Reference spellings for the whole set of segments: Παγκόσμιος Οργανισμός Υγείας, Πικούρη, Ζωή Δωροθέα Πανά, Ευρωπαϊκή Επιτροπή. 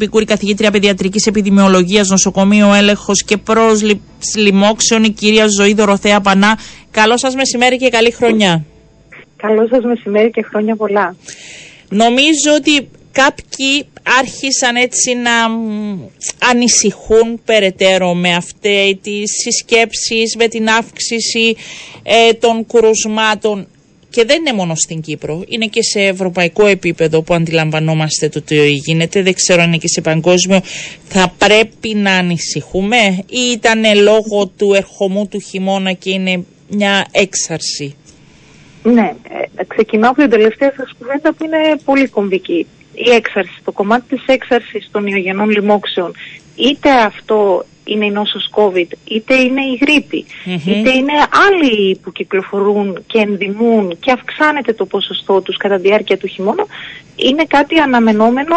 Πικούρη, καθηγήτρια παιδιατρικής επιδημιολογίας, νοσοκομείο έλεγχος και πρόσληψη λοιμόξεων, η κυρία Ζωή Δωροθέα Πανά. Καλό σας μεσημέρι και καλή χρονιά. Καλό σας μεσημέρι και χρόνια πολλά. Νομίζω ότι κάποιοι άρχισαν έτσι να ανησυχούν περαιτέρω με αυτές τις συσκέψεις, με την αύξηση των κρουσμάτων. Και δεν είναι μόνο στην Κύπρο, είναι και σε ευρωπαϊκό επίπεδο που αντιλαμβανόμαστε το τι γίνεται. Δεν ξέρω αν είναι και σε παγκόσμιο. Θα πρέπει να ανησυχούμε ή ήταν λόγω του ερχομού του χειμώνα και είναι μια έξαρση? Ναι, ξεκινάω από την τελευταία σας κουβέντα που είναι πολύ κομβική. Η έξαρση, το κομμάτι της έξαρσης των ιογενών λοιμόξεων, είτε αυτό είναι η νόσος COVID, είτε είναι η γρήπη, είτε είναι άλλοι που κυκλοφορούν και ενδημούν και αυξάνεται το ποσοστό τους κατά διάρκεια του χειμώνα, είναι κάτι αναμενόμενο.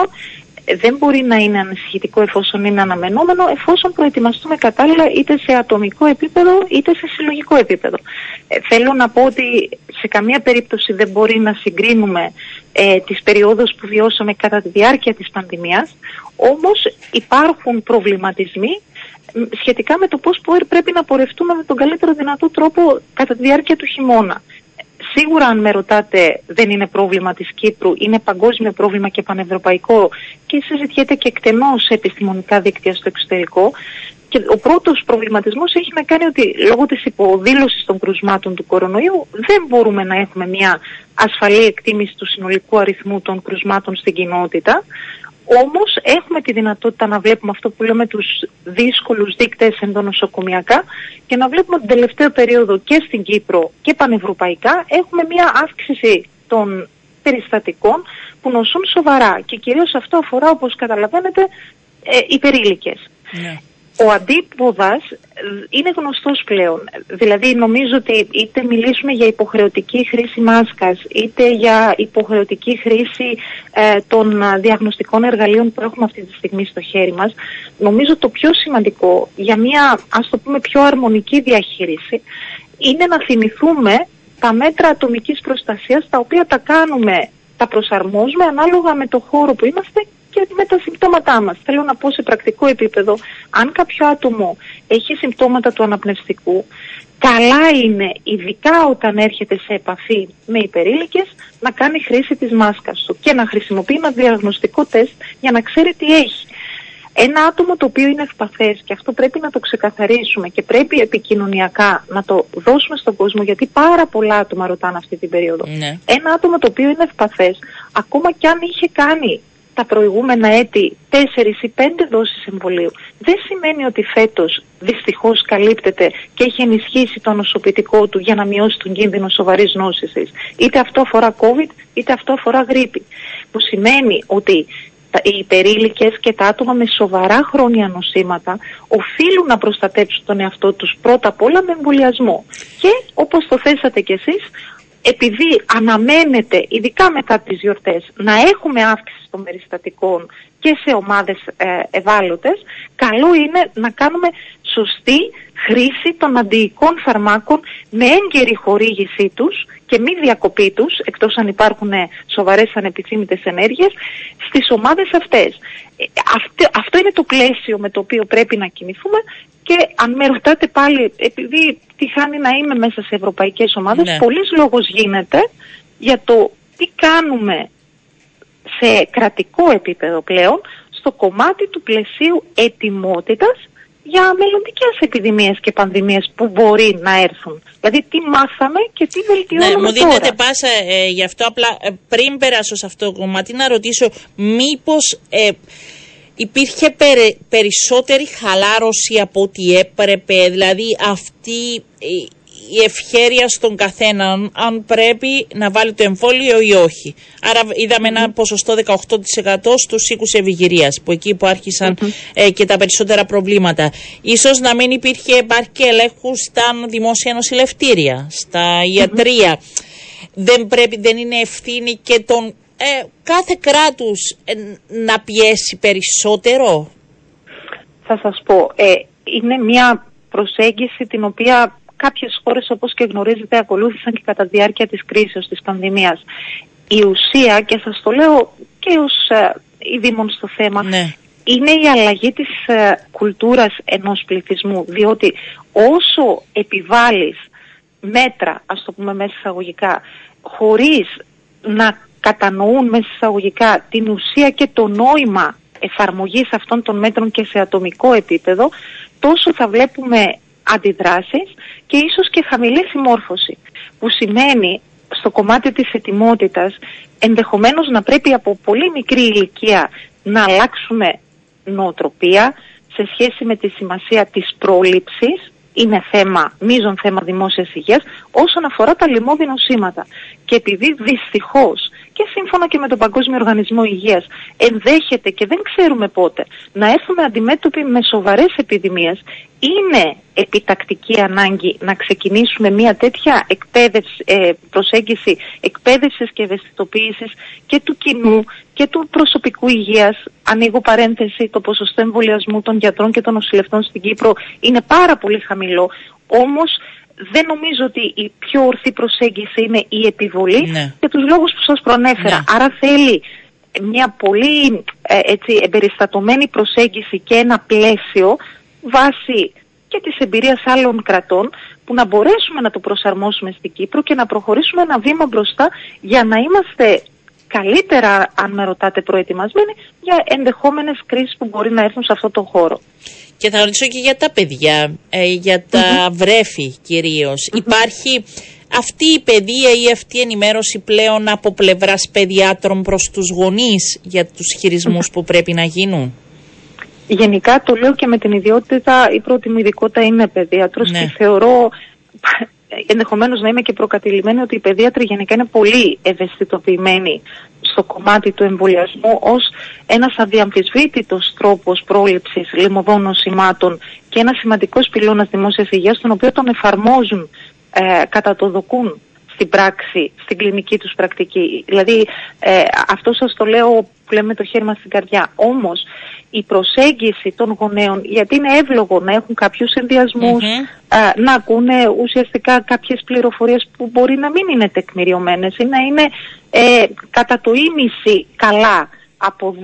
Δεν μπορεί να είναι ανησυχητικό εφόσον είναι αναμενόμενο, εφόσον προετοιμαστούμε κατάλληλα είτε σε ατομικό επίπεδο είτε σε συλλογικό επίπεδο. Θέλω να πω ότι σε καμία περίπτωση δεν μπορεί να συγκρίνουμε τις περιόδους που βιώσαμε κατά τη διάρκεια της πανδημίας, όμως υπάρχουν προβληματισμοί σχετικά με το πώς πρέπει να πορευτούμε με τον καλύτερο δυνατό τρόπο κατά τη διάρκεια του χειμώνα. Σίγουρα, αν με ρωτάτε, δεν είναι πρόβλημα της Κύπρου, είναι παγκόσμιο πρόβλημα και πανευρωπαϊκό και συζητιέται και εκτενώς σε επιστημονικά δίκτυα στο εξωτερικό. Και ο πρώτος προβληματισμός έχει να κάνει ότι λόγω της υποδήλωσης των κρουσμάτων του κορονοϊού δεν μπορούμε να έχουμε μια ασφαλή εκτίμηση του συνολικού αριθμού των κρουσμάτων στην κοινότητα. Όμως έχουμε τη δυνατότητα να βλέπουμε αυτό που λέμε τους δύσκολους δείκτες ενδονοσοκομιακά και να βλέπουμε την τελευταία περίοδο και στην Κύπρο και πανευρωπαϊκά έχουμε μια αύξηση των περιστατικών που νοσούν σοβαρά και κυρίως αυτό αφορά, όπως καταλαβαίνετε, υπερήλικες. Yeah. Ο αντίποδας είναι γνωστός πλέον. Δηλαδή νομίζω ότι είτε μιλήσουμε για υποχρεωτική χρήση μάσκας, είτε για υποχρεωτική χρήση των διαγνωστικών εργαλείων που έχουμε αυτή τη στιγμή στο χέρι μας, νομίζω το πιο σημαντικό για μια, ας το πούμε, πιο αρμονική διαχείριση είναι να θυμηθούμε τα μέτρα ατομικής προστασίας, τα οποία τα κάνουμε, τα προσαρμόζουμε ανάλογα με το χώρο που είμαστε και με τα συμπτώματά μας. Θέλω να πω σε πρακτικό επίπεδο, αν κάποιο άτομο έχει συμπτώματα του αναπνευστικού, καλά είναι, ειδικά όταν έρχεται σε επαφή με υπερήλικες, να κάνει χρήση της μάσκας του και να χρησιμοποιεί ένα διαγνωστικό τεστ για να ξέρει τι έχει. Ένα άτομο το οποίο είναι ευπαθές, και αυτό πρέπει να το ξεκαθαρίσουμε και πρέπει επικοινωνιακά να το δώσουμε στον κόσμο, γιατί πάρα πολλά άτομα ρωτάνε αυτή την περίοδο. Ναι. Ένα άτομο το οποίο είναι ευπαθές, ακόμα κι αν είχε κάνει τα προηγούμενα έτη 4 ή 5 δόσεις εμβολίου, δεν σημαίνει ότι φέτος δυστυχώς καλύπτεται και έχει ενισχύσει το νοσοποιητικό του για να μειώσει τον κίνδυνο σοβαρής νόσησης. Είτε αυτό αφορά COVID, είτε αυτό αφορά γρήπη. Που σημαίνει ότι οι υπερήλικες και τα άτομα με σοβαρά χρόνια νοσήματα οφείλουν να προστατέψουν τον εαυτό τους πρώτα απ' όλα με εμβολιασμό. Και όπως το θέσατε κι εσείς, επειδή αναμένεται, ειδικά μετά τις γιορτές, να έχουμε αύξηση των περιστατικών και σε ομάδες ευάλωτες, καλό είναι να κάνουμε σωστή χρήση των αντιοικών φαρμάκων με έγκαιρη χορήγησή τους και μη διακοπή τους, εκτός αν υπάρχουν σοβαρές ανεπιθύμητες ενέργειες, στις ομάδες αυτές. Αυτό είναι το πλαίσιο με το οποίο πρέπει να κινηθούμε. Και αν με ρωτάτε πάλι, επειδή τυχάνει να είμαι μέσα σε ευρωπαϊκές ομάδες, ναι, πολλής λόγος γίνεται για το τι κάνουμε σε κρατικό επίπεδο πλέον στο κομμάτι του πλαισίου ετοιμότητας για μελλοντικές επιδημίες και πανδημίες που μπορεί να έρθουν. Δηλαδή τι μάθαμε και τι βελτιώνουμε τώρα. Ναι, μου δίνετε πάσα γι' αυτό, απλά πριν περάσω σε αυτό το κομμάτι να ρωτήσω μήπως υπήρχε περισσότερη χαλάρωση από ό,τι έπρεπε, δηλαδή αυτή η ευχέρεια στον καθέναν, αν πρέπει να βάλει το εμβόλιο ή όχι. Άρα είδαμε ένα ποσοστό 18% στους οίκους ευηγυρίας, που εκεί που άρχισαν και τα περισσότερα προβλήματα. Ίσως να μην υπήρχε επαρκή ελέγχου στα δημόσια νοσηλευτήρια, στα ιατρεία. Δεν είναι ευθύνη και των κάθε κράτους να πιέσει περισσότερο? Θα σας πω, είναι μια προσέγγιση την οποία κάποιες χώρες, όπως και γνωρίζετε, ακολούθησαν και κατά τη διάρκεια της κρίσης, της πανδημίας. Η ουσία, και σας το λέω και ως ειδήμων στο θέμα, ναι, είναι η αλλαγή της κουλτούρας ενός πληθυσμού, διότι όσο επιβάλλεις μέτρα, ας το πούμε μέσα εισαγωγικά, χωρίς να κατανοούν μέσα εισαγωγικά την ουσία και το νόημα εφαρμογής αυτών των μέτρων και σε ατομικό επίπεδο, τόσο θα βλέπουμε αντιδράσεις και ίσως και χαμηλή συμμόρφωση, που σημαίνει στο κομμάτι της ετοιμότητας ενδεχομένως να πρέπει από πολύ μικρή ηλικία να αλλάξουμε νοοτροπία σε σχέση με τη σημασία της πρόληψης. Είναι θέμα, μείζον θέμα δημόσιας υγείας όσον αφορά τα λοιμώδηνα σήματα. Και επειδή δυστυχώς και σύμφωνα και με τον Παγκόσμιο Οργανισμό Υγείας ενδέχεται και δεν ξέρουμε πότε να έρθουμε αντιμέτωποι με σοβαρές επιδημίες, είναι επιτακτική ανάγκη να ξεκινήσουμε μια τέτοια προσέγγιση εκπαίδευσης και ευαισθητοποίησης και του κοινού και του προσωπικού υγείας. Ανοίγω παρένθεση, το ποσοστό εμβολιασμού των γιατρών και των νοσηλευτών στην Κύπρο είναι πάρα πολύ χαμηλό, όμως δεν νομίζω ότι η πιο ορθή προσέγγιση είναι η επιβολή, ναι, για τους λόγους που σας προανέφερα. Ναι. Άρα θέλει μια πολύ εμπεριστατωμένη προσέγγιση και ένα πλαίσιο βάσει και της εμπειρίας άλλων κρατών που να μπορέσουμε να το προσαρμόσουμε στην Κύπρο και να προχωρήσουμε ένα βήμα μπροστά για να είμαστε καλύτερα, αν με ρωτάτε, προετοιμασμένοι για ενδεχόμενες κρίσεις που μπορεί να έρθουν σε αυτό το χώρο. Και θα ρωτήσω και για τα παιδιά, για τα βρέφη κυρίως. Υπάρχει αυτή η παιδεία ή αυτή η ενημέρωση πλέον από πλευράς παιδιάτρων προς τους γονείς για τους χειρισμούς που πρέπει να γίνουν? Γενικά το λέω και με την ιδιότητα, η πρώτη μου ειδικότητα είναι παιδιάτρος, ναι, και θεωρώ, ενδεχομένως να είμαι και προκατειλημμένη, ότι οι παιδίατροι γενικά είναι πολύ ευαισθητοποιημένοι στο κομμάτι του εμβολιασμού ως ένας αδιαμφισβήτητος τρόπος πρόληψης λοιμωδών νοσημάτων και ένας σημαντικός πυλώνας δημόσιας υγείας, τον οποίο τον εφαρμόζουν, κατατοδοκούν στην πράξη, στην κλινική τους πρακτική. Δηλαδή αυτό σας το λέω που λέμε το χέρι μας στην καρδιά. Όμως η προσέγγιση των γονέων, γιατί είναι εύλογο να έχουν κάποιους συνδυασμούς, να ακούνε ουσιαστικά κάποιες πληροφορίες που μπορεί να μην είναι τεκμηριωμένες ή να είναι κατά το ίμιση καλά από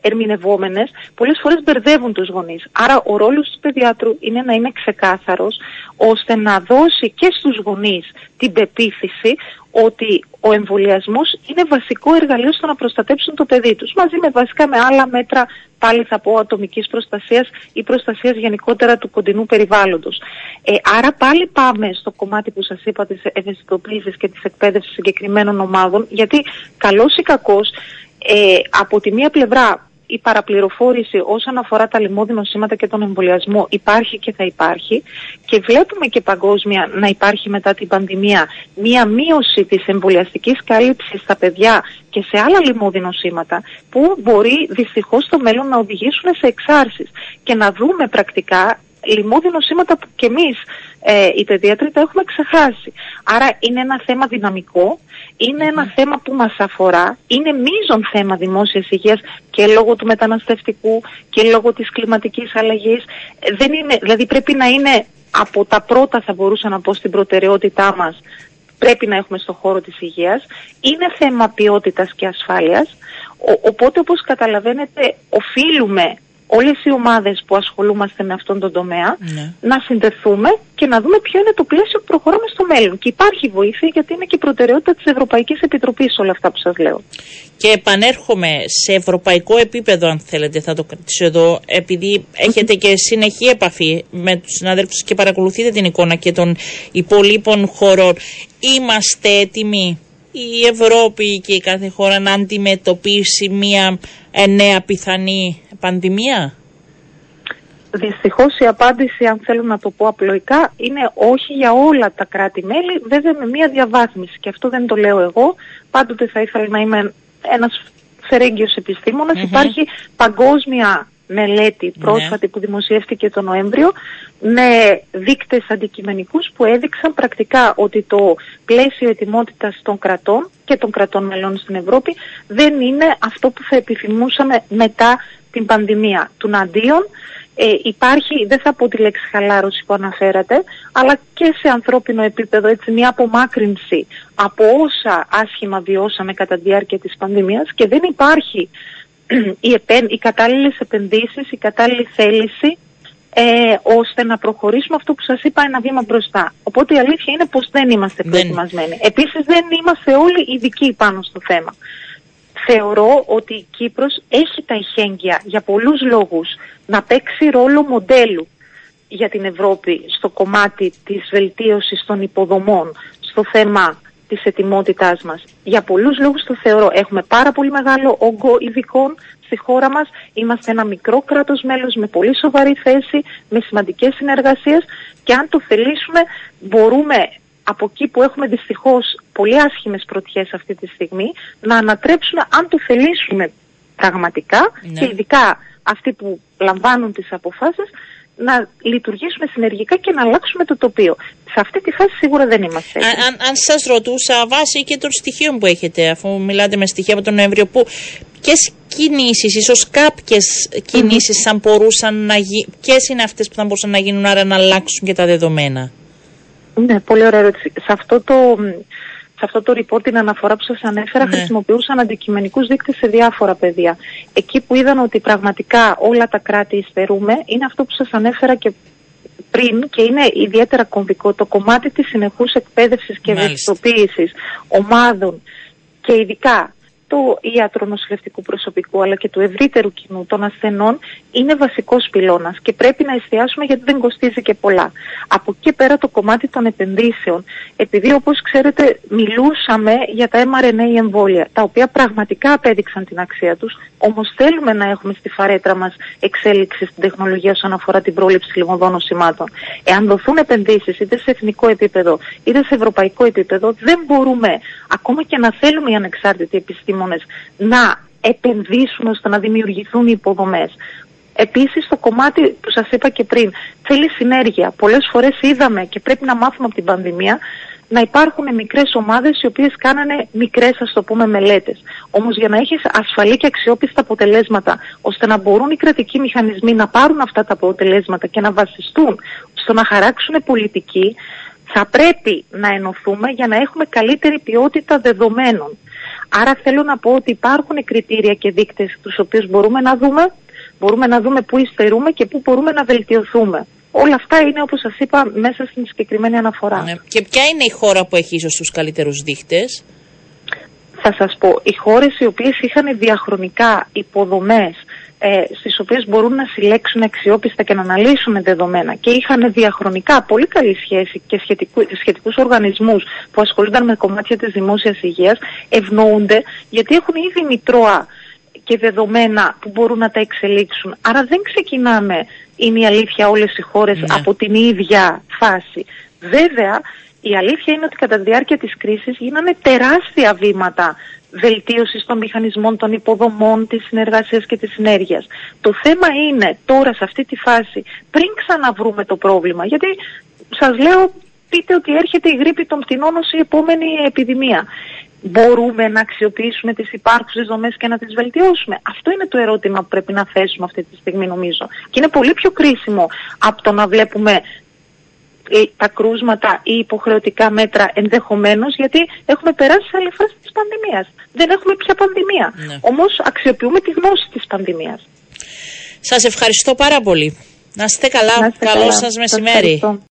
ερμηνευόμενες, πολλές φορές μπερδεύουν τους γονείς. Άρα ο ρόλος του παιδιάτρου είναι να είναι ξεκάθαρος, ώστε να δώσει και στους γονείς την πεποίθηση ότι ο εμβολιασμός είναι βασικό εργαλείο στο να προστατέψουν το παιδί τους, μαζί με βασικά με άλλα μέτρα, πάλι θα πω, ατομικής προστασίας ή προστασίας γενικότερα του κοντινού περιβάλλοντος. Άρα πάλι πάμε στο κομμάτι που σας είπα της ευαισθητοποίησης και της εκπαίδευσης συγκεκριμένων ομάδων, γιατί καλός ή κακός, από τη μία πλευρά η παραπληροφόρηση όσον αφορά τα λοιμώδη νοσήματα και τον εμβολιασμό υπάρχει και θα υπάρχει, και βλέπουμε και παγκόσμια να υπάρχει μετά την πανδημία μία μείωση της εμβολιαστικής κάλυψης στα παιδιά και σε άλλα λοιμώδη νοσήματα, που μπορεί δυστυχώς στο μέλλον να οδηγήσουν σε εξάρσεις και να δούμε πρακτικά λοιμώδη νοσήματα που κι εμείς οι παιδιάτροι τα έχουμε ξεχάσει. Άρα είναι ένα θέμα δυναμικό, είναι ένα θέμα που μας αφορά, είναι μείζον θέμα δημόσιας υγείας και λόγω του μεταναστευτικού και λόγω της κλιματικής αλλαγής. Δεν είναι, δηλαδή πρέπει να είναι από τα πρώτα, θα μπορούσα να πω, στην προτεραιότητά μας, πρέπει να έχουμε στον χώρο της υγείας. Είναι θέμα ποιότητας και ασφάλειας. Οπότε όπως καταλαβαίνετε οφείλουμε όλες οι ομάδες που ασχολούμαστε με αυτόν τον τομέα, ναι, να συνδεθούμε και να δούμε ποιο είναι το πλαίσιο που προχωράμε στο μέλλον. Και υπάρχει βοήθεια, γιατί είναι και προτεραιότητα της Ευρωπαϊκής Επιτροπής όλα αυτά που σας λέω. Και επανέρχομαι σε ευρωπαϊκό επίπεδο, αν θέλετε θα το κρατήσω εδώ, επειδή έχετε και συνεχή επαφή με τους συναδέλφους και παρακολουθείτε την εικόνα και των υπολείπων χωρών. Είμαστε έτοιμοι η Ευρώπη και η κάθε χώρα να αντιμετωπίσει μια νέα πιθανή πανδημία? Δυστυχώς η απάντηση, αν θέλω να το πω απλοϊκά, είναι όχι για όλα τα κράτη-μέλη, βέβαια με μια διαβάθμιση. Και αυτό δεν το λέω εγώ. Πάντοτε θα ήθελα να είμαι ένας φερέγγιος επιστήμονας. Υπάρχει παγκόσμια μελέτη πρόσφατη που δημοσιεύτηκε τον Νοέμβριο με δείκτες αντικειμενικούς που έδειξαν πρακτικά ότι το πλαίσιο ετοιμότητας των κρατών και των κρατών μελών στην Ευρώπη δεν είναι αυτό που θα επιθυμούσαμε μετά την πανδημία. Τουναντίον υπάρχει, δεν θα πω τη λέξη χαλάρωση που αναφέρατε, αλλά και σε ανθρώπινο επίπεδο μια απομάκρυνση από όσα άσχημα βιώσαμε κατά τη διάρκεια της πανδημίας, και δεν υπάρχει οι κατάλληλες επενδύσεις, η κατάλληλη θέληση, ώστε να προχωρήσουμε αυτό που σας είπα ένα βήμα μπροστά. Οπότε η αλήθεια είναι πως δεν είμαστε προετοιμασμένοι. Επίσης δεν είμαστε όλοι ειδικοί πάνω στο θέμα. Θεωρώ ότι η Κύπρος έχει τα ειχέγγυα για πολλούς λόγους να παίξει ρόλο μοντέλου για την Ευρώπη στο κομμάτι της βελτίωσης των υποδομών, στο θέμα της ετοιμότητάς μας. Για πολλούς λόγους το θεωρώ. Έχουμε πάρα πολύ μεγάλο όγκο ειδικών στη χώρα μας. Είμαστε ένα μικρό κράτος μέλος με πολύ σοβαρή θέση, με σημαντικές συνεργασίες και αν το θελήσουμε μπορούμε από εκεί που έχουμε δυστυχώς πολύ άσχημες πρωτιές αυτή τη στιγμή να ανατρέψουμε, αν το θελήσουμε πραγματικά, ναι, και ειδικά αυτοί που λαμβάνουν τις αποφάσεις, να λειτουργήσουμε συνεργικά και να αλλάξουμε το τοπίο. Σε αυτή τη φάση σίγουρα δεν είμαστε. Αν σας ρωτούσα, βάσει και των στοιχείων που έχετε, αφού μιλάτε με στοιχεία από τον Νοέμβριο, ποιες κινήσεις, ίσως κάποιες κινήσεις, θα μπορούσαν να γίνουν, ποιες είναι αυτές που θα μπορούσαν να γίνουν, άρα να αλλάξουν και τα δεδομένα? Ναι, πολύ ωραία ερώτηση. Σε αυτό το report, την αναφορά που σας ανέφερα, ναι, χρησιμοποιούσαν αντικειμενικούς δείκτες σε διάφορα πεδία. Εκεί που είδαν ότι πραγματικά όλα τα κράτη υστερούμε είναι αυτό που σας ανέφερα και πριν και είναι ιδιαίτερα κομβικό, το κομμάτι της συνεχούς εκπαίδευσης και ευαισθητοποίησης ομάδων και ειδικά του ιατρονοσηλευτικού προσωπικού αλλά και του ευρύτερου κοινού των ασθενών είναι βασικός πυλώνας και πρέπει να εστιάσουμε γιατί δεν κοστίζει και πολλά. Από εκεί πέρα το κομμάτι των επενδύσεων, επειδή όπως ξέρετε μιλούσαμε για τα mRNA εμβόλια, τα οποία πραγματικά απέδειξαν την αξία τους, όμως θέλουμε να έχουμε στη φαρέτρα μας εξέλιξη στην τεχνολογία όσον αφορά την πρόληψη λιμωδών νοσημάτων. Εάν δοθούν επενδύσεις είτε σε εθνικό επίπεδο είτε σε ευρωπαϊκό επίπεδο, δεν μπορούμε, ακόμα και να θέλουμε οι ανεξάρτητοι επιστήμονες, να επενδύσουν ώστε να δημιουργηθούν οι υποδομές. Επίσης το κομμάτι που σας είπα και πριν θέλει συνέργεια. Πολλές φορές είδαμε και πρέπει να μάθουμε από την πανδημία να υπάρχουν μικρές ομάδες οι οποίες κάνανε μικρές, ας το πούμε, μελέτες. Όμως για να έχεις ασφαλή και αξιόπιστα αποτελέσματα ώστε να μπορούν οι κρατικοί μηχανισμοί να πάρουν αυτά τα αποτελέσματα και να βασιστούν στο να χαράξουν πολιτική, θα πρέπει να ενωθούμε για να έχουμε καλύτερη ποιότητα δεδομένων. Άρα θέλω να πω ότι υπάρχουν κριτήρια και δείκτες τους οποίους μπορούμε να δούμε πού υστερούμε και πού μπορούμε να βελτιωθούμε. Όλα αυτά είναι, όπως σας είπα, μέσα στην συγκεκριμένη αναφορά. Ναι. Και ποια είναι η χώρα που έχει ίσως τους καλύτερους δείκτες? Θα σας πω, οι χώρες οι οποίες είχαν διαχρονικά υποδομές στις οποίες μπορούν να συλλέξουν αξιόπιστα και να αναλύσουν δεδομένα και είχαν διαχρονικά πολύ καλή σχέση και σχετικούς οργανισμούς που ασχολούνταν με κομμάτια της δημόσιας υγείας, ευνοούνται γιατί έχουν ήδη μητρώα και δεδομένα που μπορούν να τα εξελίξουν. Άρα δεν ξεκινάμε, είναι η αλήθεια, όλες οι χώρες από την ίδια φάση. Βέβαια, η αλήθεια είναι ότι κατά τη διάρκεια της κρίσης γίνανε τεράστια βήματα βελτίωσης των μηχανισμών, των υποδομών, της συνεργασίας και της συνέργειας. Το θέμα είναι τώρα σε αυτή τη φάση, πριν ξαναβρούμε το πρόβλημα, γιατί σας λέω, πείτε ότι έρχεται η γρίπη των πτηνών ως η επόμενη επιδημία. Μπορούμε να αξιοποιήσουμε τις υπάρχουσες δομές και να τις βελτιώσουμε? Αυτό είναι το ερώτημα που πρέπει να θέσουμε αυτή τη στιγμή, νομίζω. Και είναι πολύ πιο κρίσιμο από το να βλέπουμε τα κρούσματα ή υποχρεωτικά μέτρα ενδεχομένως, γιατί έχουμε περάσει σε άλλη φάση της πανδημίας. Δεν έχουμε πια πανδημία. Ναι. Όμως αξιοποιούμε τη γνώση της πανδημίας. Σας ευχαριστώ πάρα πολύ. Να είστε καλά. Καλό σας μεσημέρι.